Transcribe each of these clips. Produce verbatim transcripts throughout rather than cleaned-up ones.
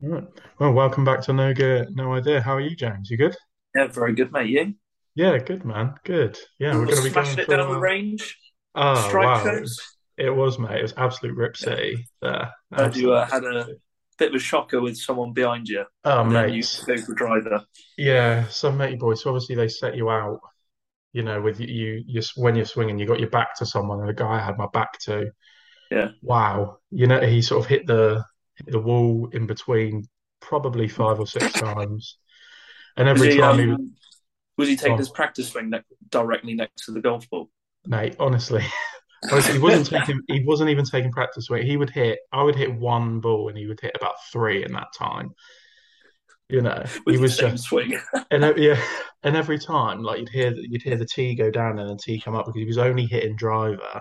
All right. Well, welcome back to No Gear, No Idea. How are you, James? You good? Yeah, very good, mate. You? Yeah, good, man. Good. Yeah, we're we'll going to be going it down the range. Oh, wow. It was, it was, mate. It was absolute rip city yeah. there. And you uh, had a bit of a shocker with someone behind you. Oh, mate. You super driver. Yeah, so, matey boy. So, obviously, they set you out, you know, with you, you, you when you're swinging, you got your back to someone, and the guy I had my back to. Yeah. Wow. You know, he sort of hit the... the wall in between probably five or six times, and every was he, time he um, was he taking oh, his practice swing ne- directly next to the golf ball? Mate, honestly, honestly he wasn't taking. He wasn't even taking practice swing. He would hit. I would hit one ball, and he would hit about three in that time. You know, with he was just swing. and yeah, and every time, like you'd hear, you'd hear the tee go down and the tee come up because he was only hitting driver,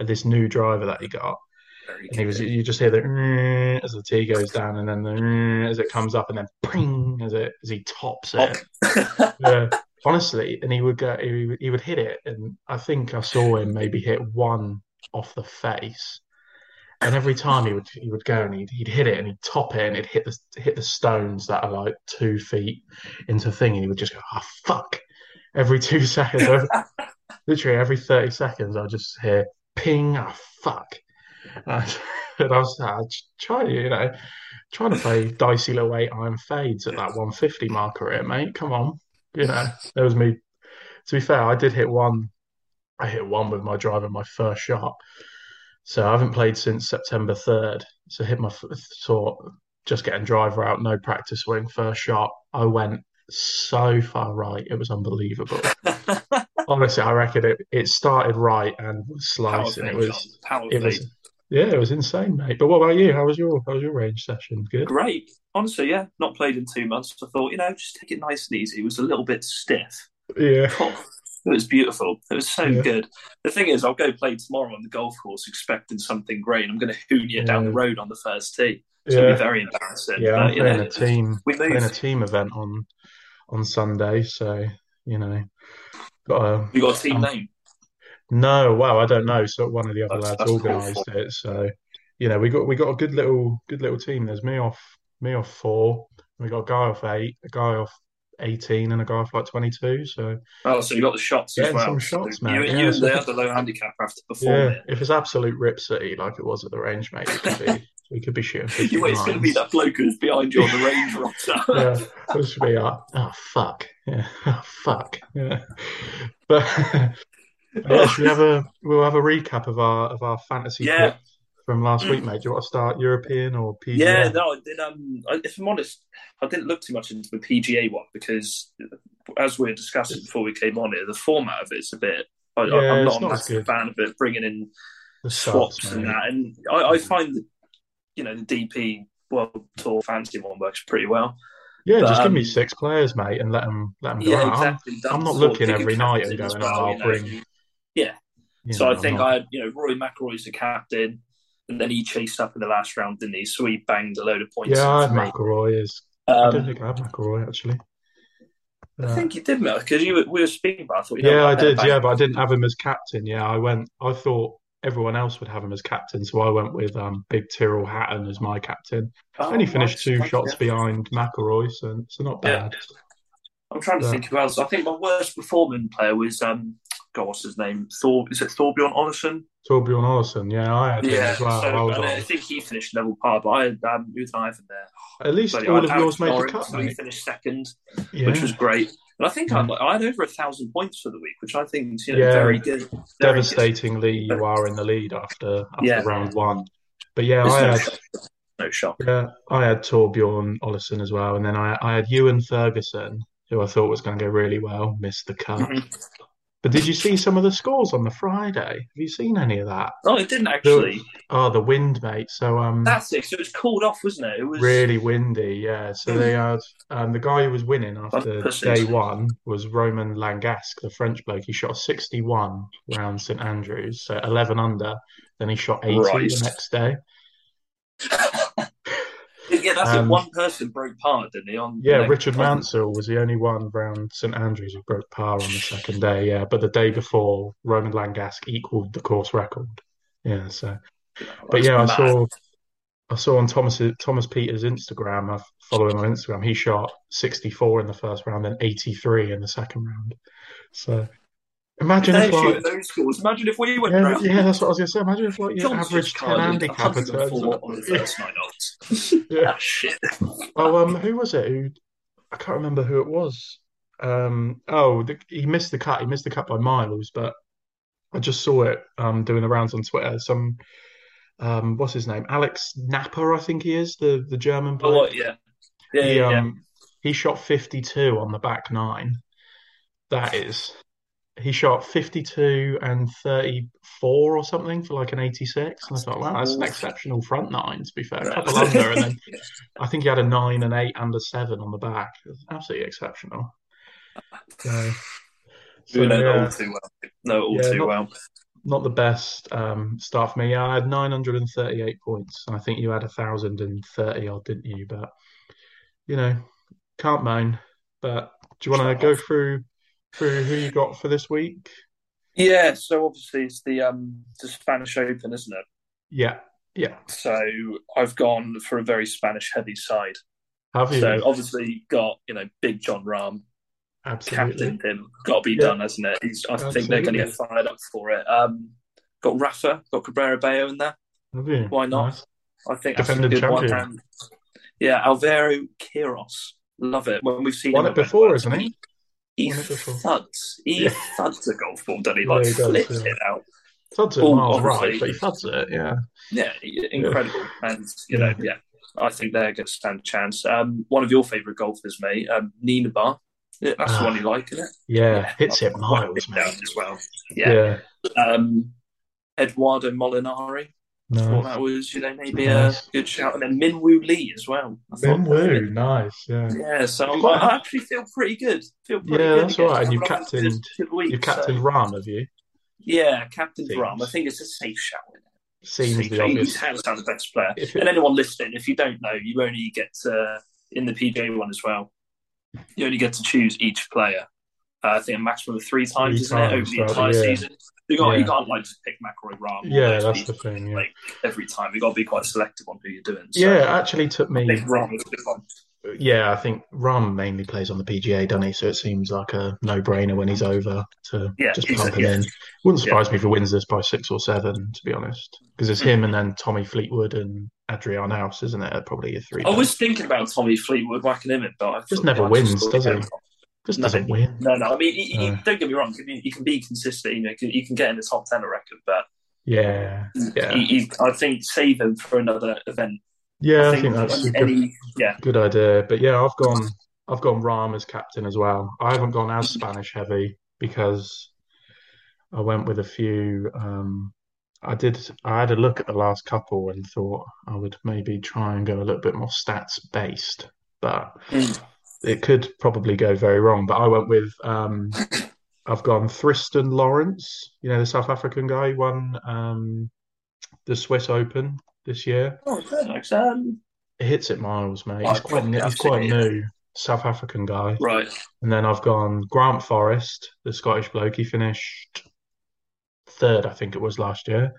this new driver that he got. And he was, you just hear the mm, as the tee goes down, and then the mm, as it comes up, and then ping as it as he tops it. yeah, honestly, and he would go, he, he would hit it, and I think I saw him maybe hit one off the face, and every time he would he would go and he'd, he'd hit it and he'd top it and it'd hit the hit the stones that are like two feet into the thing, and he would just go, oh fuck, every two seconds, every, literally every thirty seconds, I just hear ping, oh fuck. And I was uh, trying to, you know, trying to play dicey little eight iron fades at that one fifty marker here, mate. Come on, you know, there was me. To be fair, I did hit one. I hit one with my driver, my first shot. So I haven't played since September third. So I hit my sort, just getting driver out, no practice swing, first shot. I went so far right, it was unbelievable. Honestly, I reckon it. It started right and was slicing. It was. It was. Yeah, it was insane, mate. But what about you? How was your how was your range session? Good? Great. Honestly, yeah. Not played in two months. I thought, you know, just take it nice and easy. It was a little bit stiff. Yeah. Oh, it was beautiful. It was so yeah. good. The thing is, I'll go play tomorrow on the golf course expecting something great, and I'm going to hoon you yeah. down the road on the first tee. It's yeah. going to be very embarrassing. Yeah, but, I'm playing, know, a team, we playing a team event on, on Sunday, so, you know. Got a, you got a team um, name? No, wow, I don't know. So one of the other that's, lads that's organised cool. it. So, you know, we got we got a good little good little team. There's me off me off four. And we got a guy off eight, a guy off eighteen, and a guy off like twenty-two. So oh, so you got the shots as well. Some shots, so, man. You, yeah, you so, and the other low handicap have to perform. Yeah, it. If it's absolute rip city like it was at the range, mate, it could be we could be shooting. You it's going to be that bloke who's behind you on the range roster. yeah, it should be like, oh fuck, yeah, oh fuck, yeah, but. Yes, we have a we'll have a recap of our of our fantasy yeah. clip from last week, mate. Do you want to start European or P G A? Yeah, no, I did, um, if I'm honest, I didn't look too much into the P G A one because, as we were discussing before we came on here, the format of it's a bit. I, yeah, I'm not, not a massive fan of it, bringing in the swaps starts, and that, and I, I find that you know the D P World Tour fantasy one works pretty well. Yeah, but, just give me six players, mate, and let them let them go. Yeah, exactly. I'm, I'm not looking every night and going, well, "I'll you know, bring." Yeah. You so know, I think I had, you know, Rory McIlroy's the captain, and then he chased up in the last round, didn't he? So he banged a load of points. Yeah, I had McIlroy. Is, um, I don't think I had McIlroy, actually. Uh, I think you did, mate, because we were speaking about it. I thought, you know, yeah, I did, yeah, but I didn't have him as captain. Yeah, I went, I thought everyone else would have him as captain, so I went with um, Big Tyrrell Hatton as my captain. Oh, and he finished nice, two nice, shots yeah. behind McIlroy, so, so not bad. Yeah. I'm trying to yeah. think who else. I think my worst performing player was... Um, God, what's his name? Thor? Is it Thorbjørn Olesen? Thorbjørn Olesen, yeah, I had him yeah, as well. So, I, was I think he finished level par, but I had um, who did I have in there? Oh, at least all of yours made the cut. So he finished second, yeah. which was great. And I think yeah. I, I had over a thousand points for the week, which I think is you know, yeah. very good. Very Devastatingly, good. You are in the lead after, after yeah. round one. But yeah, There's I no had shock. no shock. Yeah, I had Thorbjørn Olesen as well, and then I, I had Ewan Ferguson, who I thought was going to go really well, missed the cut. Mm-hmm. But did you see some of the scores on the Friday? Have you seen any of that? Oh, it didn't actually. The, oh, the wind, mate. So um, that's it. So it was cooled off, wasn't it? It was really windy. Yeah. So they had um, the guy who was winning after day one was Roman Langasque, the French bloke. He shot a sixty-one round Saint Andrews, so eleven under. Then he shot eighty right. the next day. Yeah, that's um, it. One person broke par, didn't he? On yeah, Richard time. Mansell was the only one round Saint Andrews who broke par on the second day. Yeah, but the day before, Roman Langasque equaled the course record. Yeah, so. But yeah, I saw, I saw on Thomas Thomas Peters' Instagram, I follow him on Instagram, he shot sixty-four in the first round, then eighty-three in the second round. So imagine if like, those scores. Imagine if we went yeah, round. Yeah, that's what I was going to say. Imagine if like, your average ten handicap on the first nine holes. Yeah, shit. Well, um, who was it? Who I can't remember who it was. Um, oh, the, he missed the cut. He missed the cut by miles, but I just saw it um, doing the rounds on Twitter. Some. Um, what's his name? Alex Napper, I think he is, the, the German player. Oh, yeah. Yeah, he, yeah, yeah. Um, he shot fifty-two on the back nine. That is. He shot fifty-two and thirty-four or something for like an eighty-six. And I thought, wow, that's an exceptional front nine, to be fair. A couple under. And then I think he had a nine, an eight, and a seven on the back. It was absolutely exceptional. So, so, we know it all too well. Know it all yeah, too not, well. Not the best um, start for me. I had nine hundred thirty-eight points, and I think you had one thousand thirty odd, didn't you? But, you know, can't moan. But do you want to go through through who you got for this week? Yeah, so obviously it's the, um, the Spanish Open, isn't it? Yeah, yeah. So I've gone for a very Spanish-heavy side. Have you? So obviously got, you know, big Jon Rahm. Absolutely. Captained him. Got to be yeah. done, hasn't it? He's, I Absolutely. think they're going to get fired up for it. Um, got Rafa, got Cabrera Bayo in there. Lovely. Why not? Nice. I think that's a good one. Round. Yeah, Alvaro Quiros. Love it. When we've seen won him it before, before, isn't he? He, he thuds. He yeah. thuds a golf ball, doesn't he? Like, yeah, he flips does, yeah. it out. Thuds it miles right, but he thuds it, yeah. Yeah, incredible. Yeah. And, you know, yeah. yeah, I think they're going to stand a chance. Um, one of your favourite golfers, mate, um, Nina Barr. Yeah, that's uh, the one you like, isn't it? Yeah, yeah. hits it miles, man. As well. Yeah. yeah. Um, Eduardo Molinari. Nice. I thought that was, you know, maybe nice. a good shout. And then Minwoo Lee as well. Minwoo, nice, yeah. Yeah, so like, I actually feel pretty good. Feel pretty yeah, good that's right. And you've captained, week, you've captained so. Rahm, have you? Yeah, captained Seems. Rahm. I think it's a safe shout, isn't it? Seems safe the shout. obvious. He's hands down the best player. It... And anyone listening, if you don't know, you only get uh, in the P G A one as well. You only get to choose each player. Uh, I think a maximum of three times, three isn't times, it, over the entire yeah. season? You got, yeah. you can't like just pick McIlroy, Rahm. Yeah, that's people. the thing. Yeah. Like every time, you got to be quite selective on who you're doing. So, yeah, it actually took me. I think Rahm is a good one. Yeah, I think Rahm mainly plays on the P G A, doesn't he? So it seems like a no-brainer when he's over to yeah, just pump him yeah. in. Wouldn't surprise yeah. me if he wins this by six or seven, to be honest, because it's him and then Tommy Fleetwood and Adrian House, isn't it? Probably a three. I was thinking about Tommy Fleetwood whacking him in, but I just never wins, does he? Just doesn't win. No, no. I mean, he, no. He, don't get me wrong. He, he can be consistent. You know, you can get in the top ten, I reckon. But yeah, yeah. He, he, I think save him for another event. Yeah, I think, I think that's a any, good, yeah. good idea. But yeah, I've gone I've gone Rahm as captain as well. I haven't gone as Spanish heavy because I went with a few um, I did I had a look at the last couple and thought I would maybe try and go a little bit more stats based. But mm. it could probably go very wrong. But I went with um, I've gone Thriston Lawrence, you know, the South African guy who won um, the Swiss Open this year. Oh, thanks. Um, it hits it miles, mate. Well, he's quite, he's quite new, South African guy. Right. And then I've gone Grant Forrest, the Scottish bloke. He finished third, I think it was last year,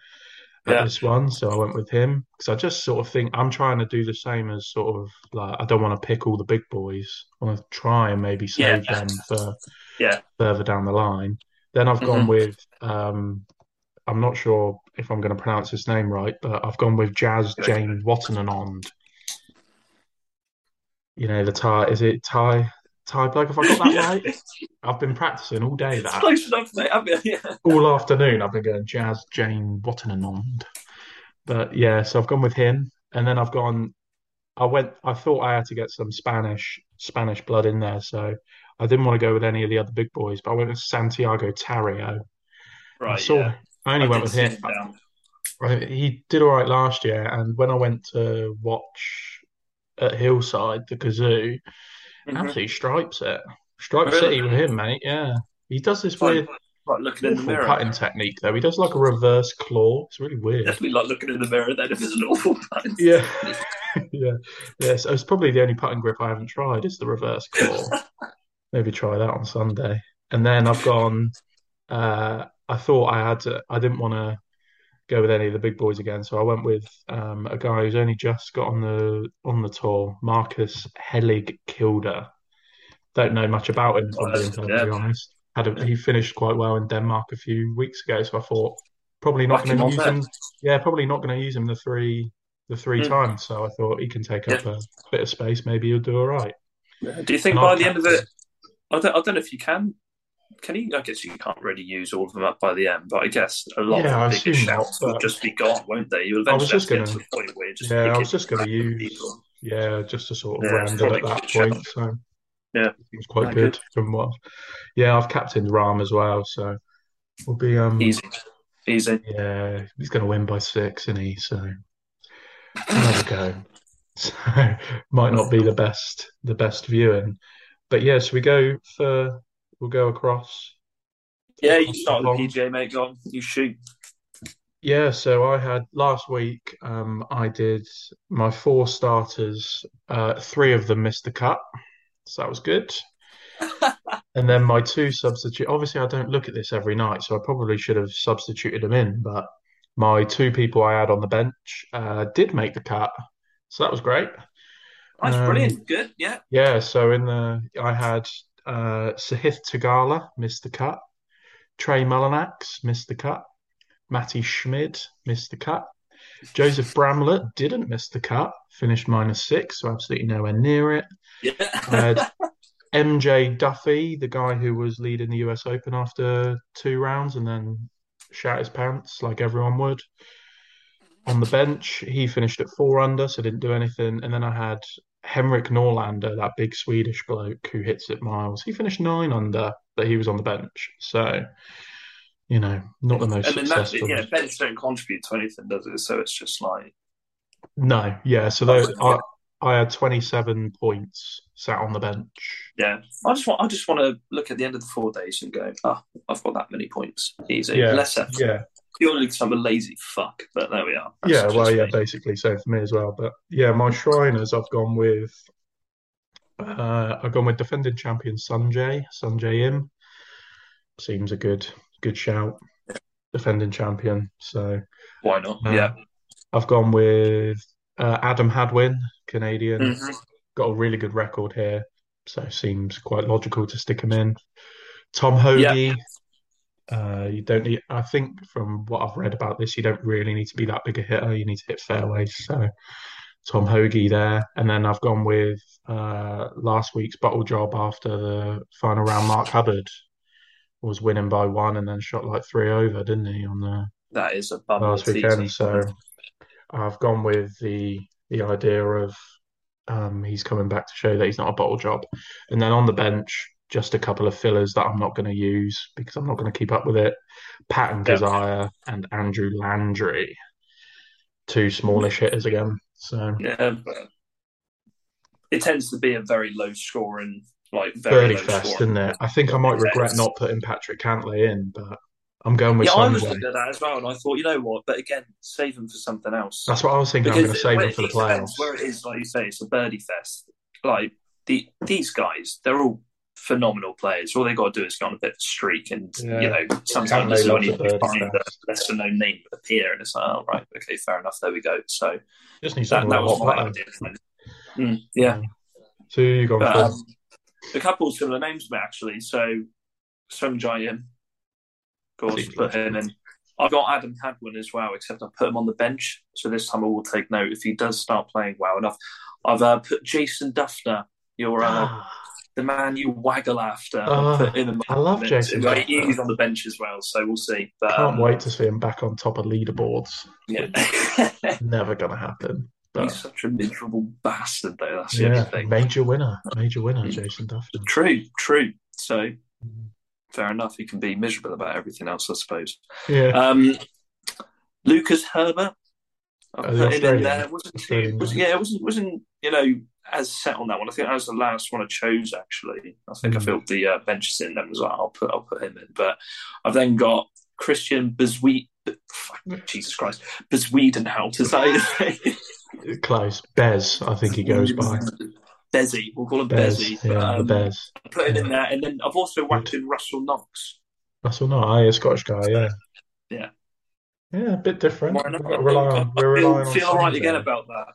at yeah. this one. So I went with him because I just sort of think I'm trying to do the same as sort of like I don't want to pick all the big boys. I want to try and maybe save yeah. them for yeah. further down the line. Then I've mm-hmm. gone with um, I'm not sure if I'm going to pronounce his name right, but I've gone with Jazz Janewattananond. You know, the Thai, is it Thai, Thai bloke? Have I got that yeah. right? I've been practicing all day that. It's close enough, mate. I mean, yeah. All afternoon I've been going Jazz Janewattananond. But yeah, so I've gone with him. And then I've gone, I went, I thought I had to get some Spanish, Spanish blood in there. So I didn't want to go with any of the other big boys, but I went with Santiago Tario. Right. I saw, yeah. I only I went with him. I, he did all right last year, and when I went to watch at Hillside, the Kazoo, mm-hmm. absolutely stripes it. Stripes really? City with him, mate, yeah. He does this like, weird like looking in the mirror putting technique, though. He does like a reverse claw. It's really weird. Definitely like looking in the mirror, then, if it's an awful putting yeah. yeah. yeah, so it's probably the only putting grip I haven't tried is the reverse claw. Maybe try that on Sunday. And then I've gone... Uh, I thought I had to, I didn't want to go with any of the big boys again. So I went with um, a guy who's only just got on the on the tour, Marcus Hellig Kilder. Don't know much about him, oh, him to be honest. Had a, he finished quite well in Denmark a few weeks ago, so I thought probably not going to use him. Yeah, probably not going to use him the three the three mm. times. So I thought he can take yeah. up a bit of space. Maybe he'll do all right. Do you think and by I'll the end of it? I don't, I don't know if you can. Can he? I guess you can't really use all of them up by the end, but I guess a lot yeah, of the biggest shouts will just be gone, won't they? You'll eventually just gonna, get to the point where you're just yeah, I was just going to use people. yeah, just to sort of yeah, round it at that point. Shout. So yeah, it was quite good, good from what. Yeah, I've captained Rahm as well, so we'll be um easy, easy. Yeah, he's going to win by six, isn't he? So another go. So might not be the best, the best viewing, but yes, yeah, so we go for. We'll go across. Yeah, across you start with P G A, mate. Go on, you shoot. Yeah, so I had last week. Um, I did my four starters. Uh, three of them missed the cut, so that was good. And then my two substitute. Obviously, I don't look at this every night, so I probably should have substituted them in. But my two people I had on the bench uh, did make the cut, so that was great. That's um, brilliant. Good. Yeah. Yeah. So in the I had. Uh, Sahith Tagala missed the cut. Trey Mullinax missed the cut. Matty Schmid missed the cut. Joseph Bramlett didn't miss the cut. Finished minus six, so absolutely nowhere near it. Yeah. I had M J Duffy, the guy who was leading the U S Open after two rounds and then shat his pants like everyone would. On the bench, he finished at four under, so didn't do anything. And then I had Henrik Norlander, that big Swedish bloke who hits at miles, he finished nine under, but he was on the bench. So, you know, not the most I mean, successful. Yeah, bench don't contribute to anything, does it? So it's just like... No, yeah. So those, I, I had twenty-seven points sat on the bench. Yeah. I just want I just want to look at the end of the four days and go, oh, I've got that many points. Easy. Yeah. Less effort. Yeah. Purely because I'm a lazy fuck, but there we are. That's yeah, well, yeah, me. basically, so for me as well. But yeah, my Shriners, I've gone with, uh, I've gone with defending champion Sanjay, Sanjay Im. Seems a good, good shout, defending champion. So why not? Uh, yeah, I've gone with uh, Adam Hadwin, Canadian. Mm-hmm. Got a really good record here, so seems quite logical to stick him in. Tom Hoge. Yeah. Uh, you don't need, I think, from what I've read about this, you don't really need to be that big a hitter. You need to hit fairways. So, Tom Hoge there. And then I've gone with uh, last week's bottle job after the final round. Mark Hubbard was winning by one and then shot like three over, didn't he? On the that is a bummer last weekend. So, I've gone with the the idea of um, he's coming back to show that he's not a bottle job. And then on the bench, just a couple of fillers that I'm not going to use because I'm not going to keep up with it. Patton Gazire yeah. and Andrew Landry. Two smallish hitters again. So yeah, it tends to be a very low scoring, like very low fest, isn't it? I think I might regret not putting Patrick Cantlay in, but I'm going with yeah, Sanjay. I was looking at that as well, and I thought, you know what? But again, save him for something else. That's what I was thinking. Because I'm going to save him for the playoffs. Where it is, like you say, it's a birdie fest. Like the these guys, they're all phenomenal players. All they got to do is go on a bit of a streak, and yeah. you know, sometimes there's only a less than no name appear, and it's like, oh right, okay, fair enough, there we go. So just need that, that was my idea. Mm, yeah. So you got but, um, a couple of similar names, actually. So Sanjay Im, of course, put him in. I've got Adam Hadwin as well, except I put him on the bench. So this time I will take note if he does start playing well enough. I've uh, put Jason Dufner, your. Uh, The man you waggle after. Uh, in I love Jason. Like, he's on the bench as well, so we'll see. But, Can't um, wait to see him back on top of leaderboards. Yeah. Never going to happen. But... He's such a miserable bastard, though. That's the yeah, other thing. Major winner. Major winner, Jason Dufner. True, true. So, fair enough. He can be miserable about everything else, I suppose. Yeah. Um, Lucas Herbert. I'll oh, put it in there. Wasn't he, was, yeah, it wasn't, wasn't, you know, as set on that one. I think that was the last one I chose, actually. I think mm. I filled the uh, benches in them as well. I'll put, I'll put him in. But I've then got Christian Bezuidenhout. Jesus Christ. Bezuidenhout, is that his Close. Bez, I think he goes by. Bezzy. We'll call him Bez, Bezzy. But, yeah, um, the Bez. I put him yeah. in there. And then I've also whacked in Russell Knox. Russell Knox, a Scottish guy, yeah. Yeah. Yeah, a bit different. We're relying I on, feel all right again about that.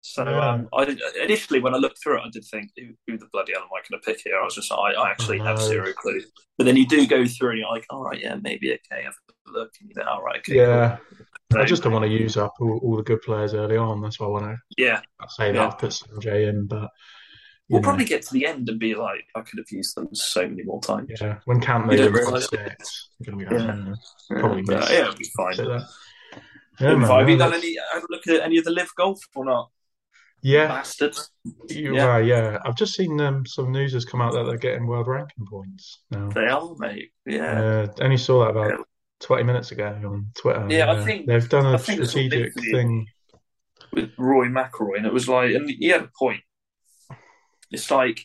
So yeah. um, I did, initially, when I looked through it, I did think, who, who the bloody hell am I going to pick here? I was just like, I, I actually oh, have no. zero clue. But then you do go through and you're like, all right, yeah, maybe, okay, have a look. And you're like, all right, okay. Yeah. Cool. So, I just don't want to use up all, all the good players early on. That's why I want to yeah, say that. Yeah. I've put Sanjay in, but... We'll know. probably get to the end and be like, I could have used them so many more times. Yeah, when Cam made it, going to be like, yeah. Yeah. probably yeah. Yeah, it'll be fine. So, yeah, man, have you done that's... any? Have a look at any of the live golf or not? Yeah, bastards. You yeah. Are, yeah. I've just seen um, some news has come out that they're getting world ranking points now. They are, mate. Yeah, uh, only saw that about yeah. twenty minutes ago on Twitter. Yeah, uh, I think they've done a strategic thing with Roy McIlroy, and it was like, and he had a point. It's like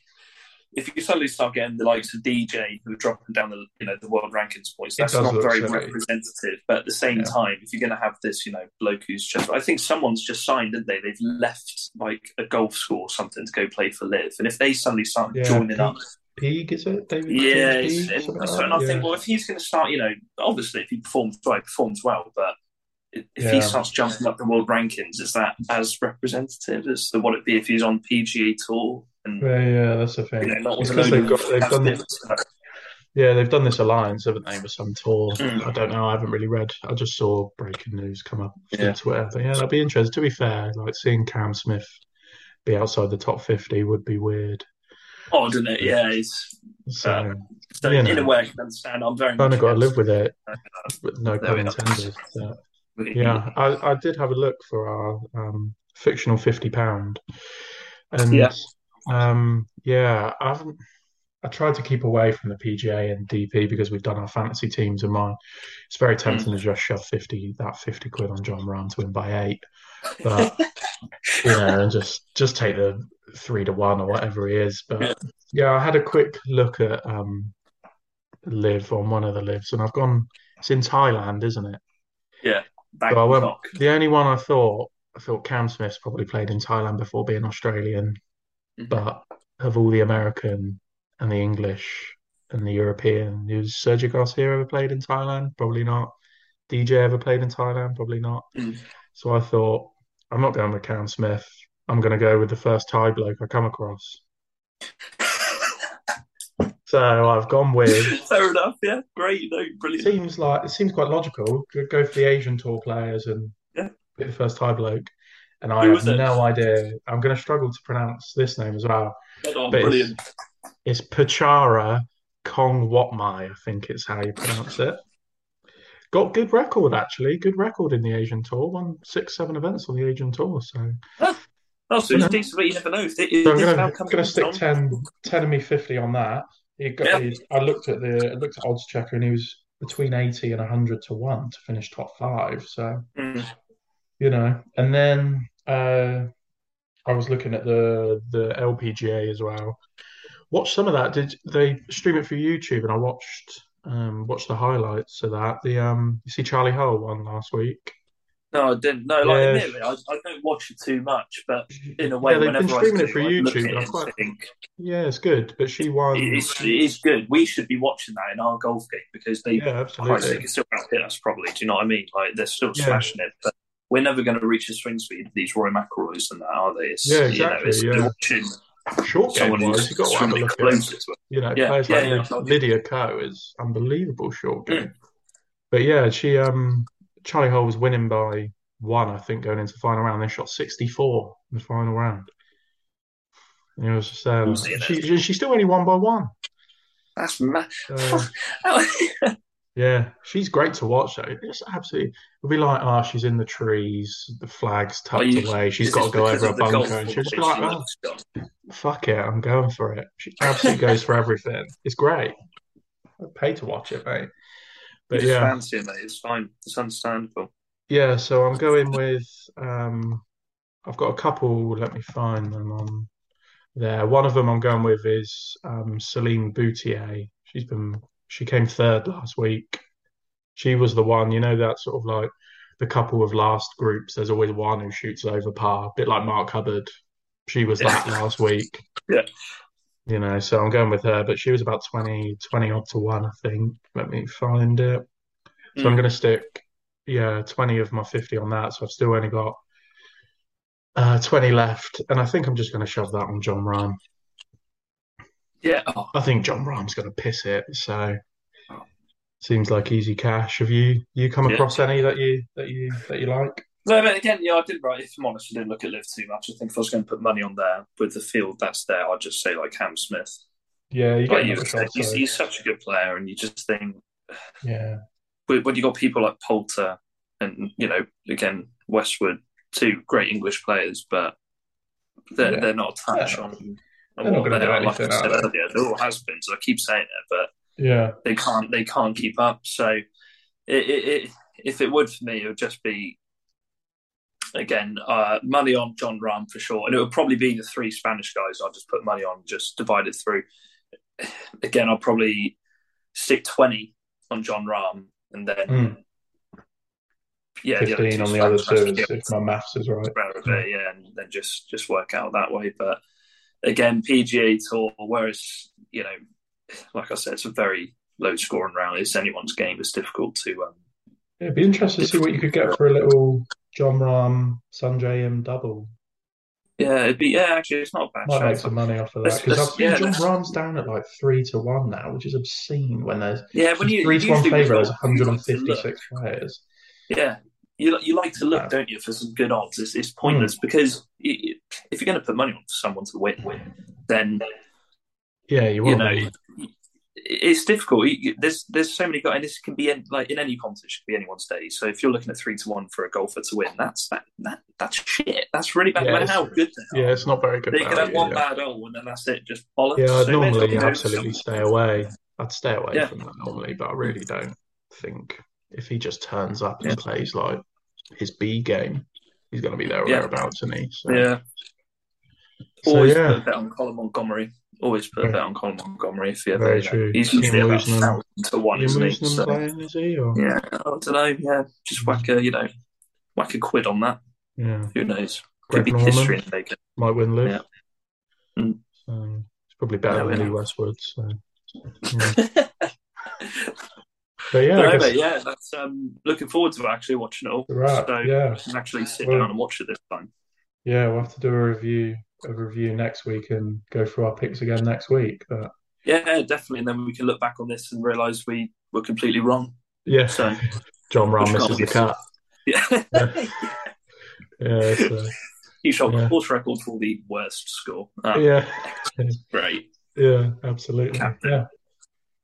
if you suddenly start getting the likes of D J who are dropping down the you know the world rankings points, that's not very silly. representative. But at the same yeah. time, if you're going to have this, you know, bloke who's just, I think someone's just signed, didn't they? They've left like a golf school or something to go play for Liv, and if they suddenly start yeah, joining P- up, P- is it? David yeah, P- P- and, so, and I yeah. think well, if he's going to start, you know, obviously if he performs right, performs well, but. If yeah. he starts jumping up the world rankings, is that as representative as the, what it'd be if he's on P G A tour? And, yeah, yeah, that's the thing. You know, it's because they've, got, they've done this, yeah, they've done this alliance, haven't they, with some tour? Mm. I don't know. I haven't really read. I just saw breaking news come up on yeah. Twitter. But yeah, that'd be interesting. To be fair, like seeing Cam Smith be outside the top fifty would be weird. Oh, didn't it? Yeah, it's so, um, so in know, a way I can understand. I'm very. Kind of got to live with it. Uh, with no pun intended. So. Yeah, I, I did have a look for our um, fictional fifty pound, and yeah. Um, yeah, I haven't. I tried to keep away from the P G A and D P because we've done our fantasy teams and mine. It's very tempting mm. to just shove fifty that fifty quid on Jon Rahm to win by eight, but you know, and just just take the three to one or whatever he is. But yeah, yeah I had a quick look at um, Liv on one of the Livs, and I've gone. It's in Thailand, isn't it? Yeah. So I went, the only one I thought, I thought Cam Smith's probably played in Thailand before being Australian, mm-hmm. but of all the American and the English and the European, has Sergio Garcia ever played in Thailand? Probably not. D J ever played in Thailand? Probably not. Mm. So I thought, I'm not going with Cam Smith. I'm going to go with the first Thai bloke I come across. So I've gone with. Fair enough, yeah, great, no, brilliant. Seems like it seems quite logical. Go for the Asian tour players and yeah. be the first Thai bloke. And I Who have no idea. I'm going to struggle to pronounce this name as well. Oh, but brilliant. It's, it's Pachara Kongwatmai, I think it's how you pronounce it. Got good record actually. Good record in the Asian tour. Won six, seven events on the Asian tour. So. Huh. Oh, so it's decent, but you never know. It, it, so I'm going to stick ten, ten of me fifty on that. It got, yeah. it, I looked at the I looked at odds checker, and he was between eighty and one hundred to one to finish top five. So mm. you know, and then uh, I was looking at the the L P G A as well. Watched some of that. Did they stream it for YouTube? And I watched um, watched the highlights of that. The um, you see Charlie Hull won last week. No, I didn't. No, like, yeah. admittedly, I, I don't watch it too much, but in a way, yeah, they've whenever been streaming I see, it for YouTube, I quite think, yeah, it's good. But she won. It is, it is good. We should be watching that in our golf game because they, yeah, absolutely, I think it's still outpit us probably. Do you know what I mean? Like they're still yeah. smashing it, but we're never going to reach the swing speed of these Roy McIlroys and that, are they? It's, yeah, exactly. You know, it's yeah. watching short game wise, you got to have a look at it. You know, yeah, players yeah, like yeah, Lydia, like Lydia Ko is unbelievable short game. Mm. But yeah, she um. Charlie Hull was winning by one, I think, going into the final round. They shot sixty-four in the final round. And it was just, um, she, she still only won by one. That's mad. So, yeah, she's great to watch, though. It's absolutely. It'll be like, oh, she's in the trees, the flag's tucked you, away, she's got to go over a bunker. And she'll just be like, oh, fuck it, I'm going for it. She absolutely goes for everything. It's great. I'd pay to watch it, mate. But yeah, fancy it, mate. It's fine. It's understandable. Yeah, so I'm going with. Um, I've got a couple. Let me find them on there. One of them I'm going with is um, Celine Boutier. She's been. She came third last week. She was the one. You know that sort of like the couple of last groups. There's always one who shoots over par. A bit like Mark Hubbard. She was yeah. that last week. Yeah. You know, so I'm going with her, but she was about twenty, twenty odd to one, I think. Let me find it. So mm. I'm going to stick yeah, twenty of my fifty on that. So I've still only got uh, twenty left. And I think I'm just going to shove that on Jon Rahm. Yeah. I think Jon Rahm's going to piss it. So seems like easy cash. Have you you come yeah. across any that you that you, that you like? No, but again, yeah, I didn't, right, if I'm honest, I didn't look at Liv too much. I think if I was going to put money on there with the field that's there, I'd just say like Cam Smith. Yeah, you like, get you, shot, he's, so. he's such a good player, and you just think, yeah, when you got people like Poulter and, you know, again, Westwood, two great English players, but they're, yeah. they're not a touch yeah. on, on what they are. Like I said earlier, they're all has-beens. I keep saying it, but yeah, they can't they can't keep up. So it, it, it, if it would for me, it would just be. Again, uh, money on Jon Rahm for sure. And it would probably be the three Spanish guys I'll just put money on, just divide it through. Again, I'll probably stick twenty on Jon Rahm and then mm. yeah, fifteen the on the other two, if my maths is right. Bit, yeah, and then just, just work out that way. But again, P G A Tour, whereas, you know, like I said, it's a very low scoring round. It's anyone's game. It's difficult to... Um, yeah, it'd be interesting to see what you could get for a little... Jon Rahm, Sanjay Im double. Yeah, it'd be yeah. Actually, it's not a bad. Might show. make some money off of that because yeah, John Rahm's down at like three to one now, which is obscene. When there's yeah, when you, three you to one favourite, there's one hundred fifty-six players. Yeah, you you like to look, yeah. don't you, for some good odds? It's, it's pointless mm. because you, if you're going to put money on for someone to win, win then yeah, you, you know it's difficult. There's there's so many guys, and this can be in, like in any competition, it can be anyone's day. So if you're looking at three to one for a golfer to win, that's that, that that's shit. That's really bad. Yeah, no matter how good they are. Yeah, it's not very good. They can have one yeah. bad hole, and then that's it. Just bollocks. Yeah, I'd so normally absolutely stay away. I'd stay away yeah. from that normally, but I really don't think if he just turns up and yeah. plays like his B game, he's going to be there or yeah. thereabouts, isn't he? So. Yeah. So, Always yeah. put a bet on Colin Montgomery. Always put a bet yeah. on Colin Montgomery if you ever. Very true. He's usually about thousand to one, isn't he? So, playing, is he or? Yeah, I don't know. Yeah, just whack a you know, whack a quid on that. Yeah, who knows? Could be history in the making. Might win Liv. Yeah. Mm. So, it's probably better no, than Lee Westwood. So, yeah. But yeah, no, but yeah, that's um, looking forward to actually watching it all. Right. So yeah. I can actually sit well, down and watch it this time. Yeah, we'll have to do a review. A review next week and go through our picks again next week. But yeah, definitely. And then we can look back on this and realise we were completely wrong. Yeah. So Jon Rahm misses the cut. Yeah. yeah. yeah so, he shot yeah. course record for the worst score. Um, yeah. Great. Yeah, absolutely. Captain. Yeah.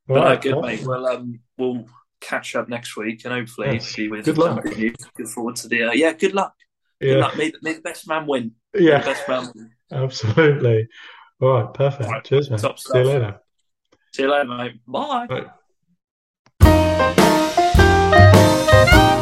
Well, but, uh, good, well, mate. Well, um, we'll catch up next week and hopefully yes. see with good luck. Look forward to the uh, yeah. Good luck. Yeah. Good luck. May, may the best man win. Yeah. May the best man win. Absolutely. All right, perfect. All right, cheers, mate. Top stuff. See you later. See you later, mate. Bye. Bye.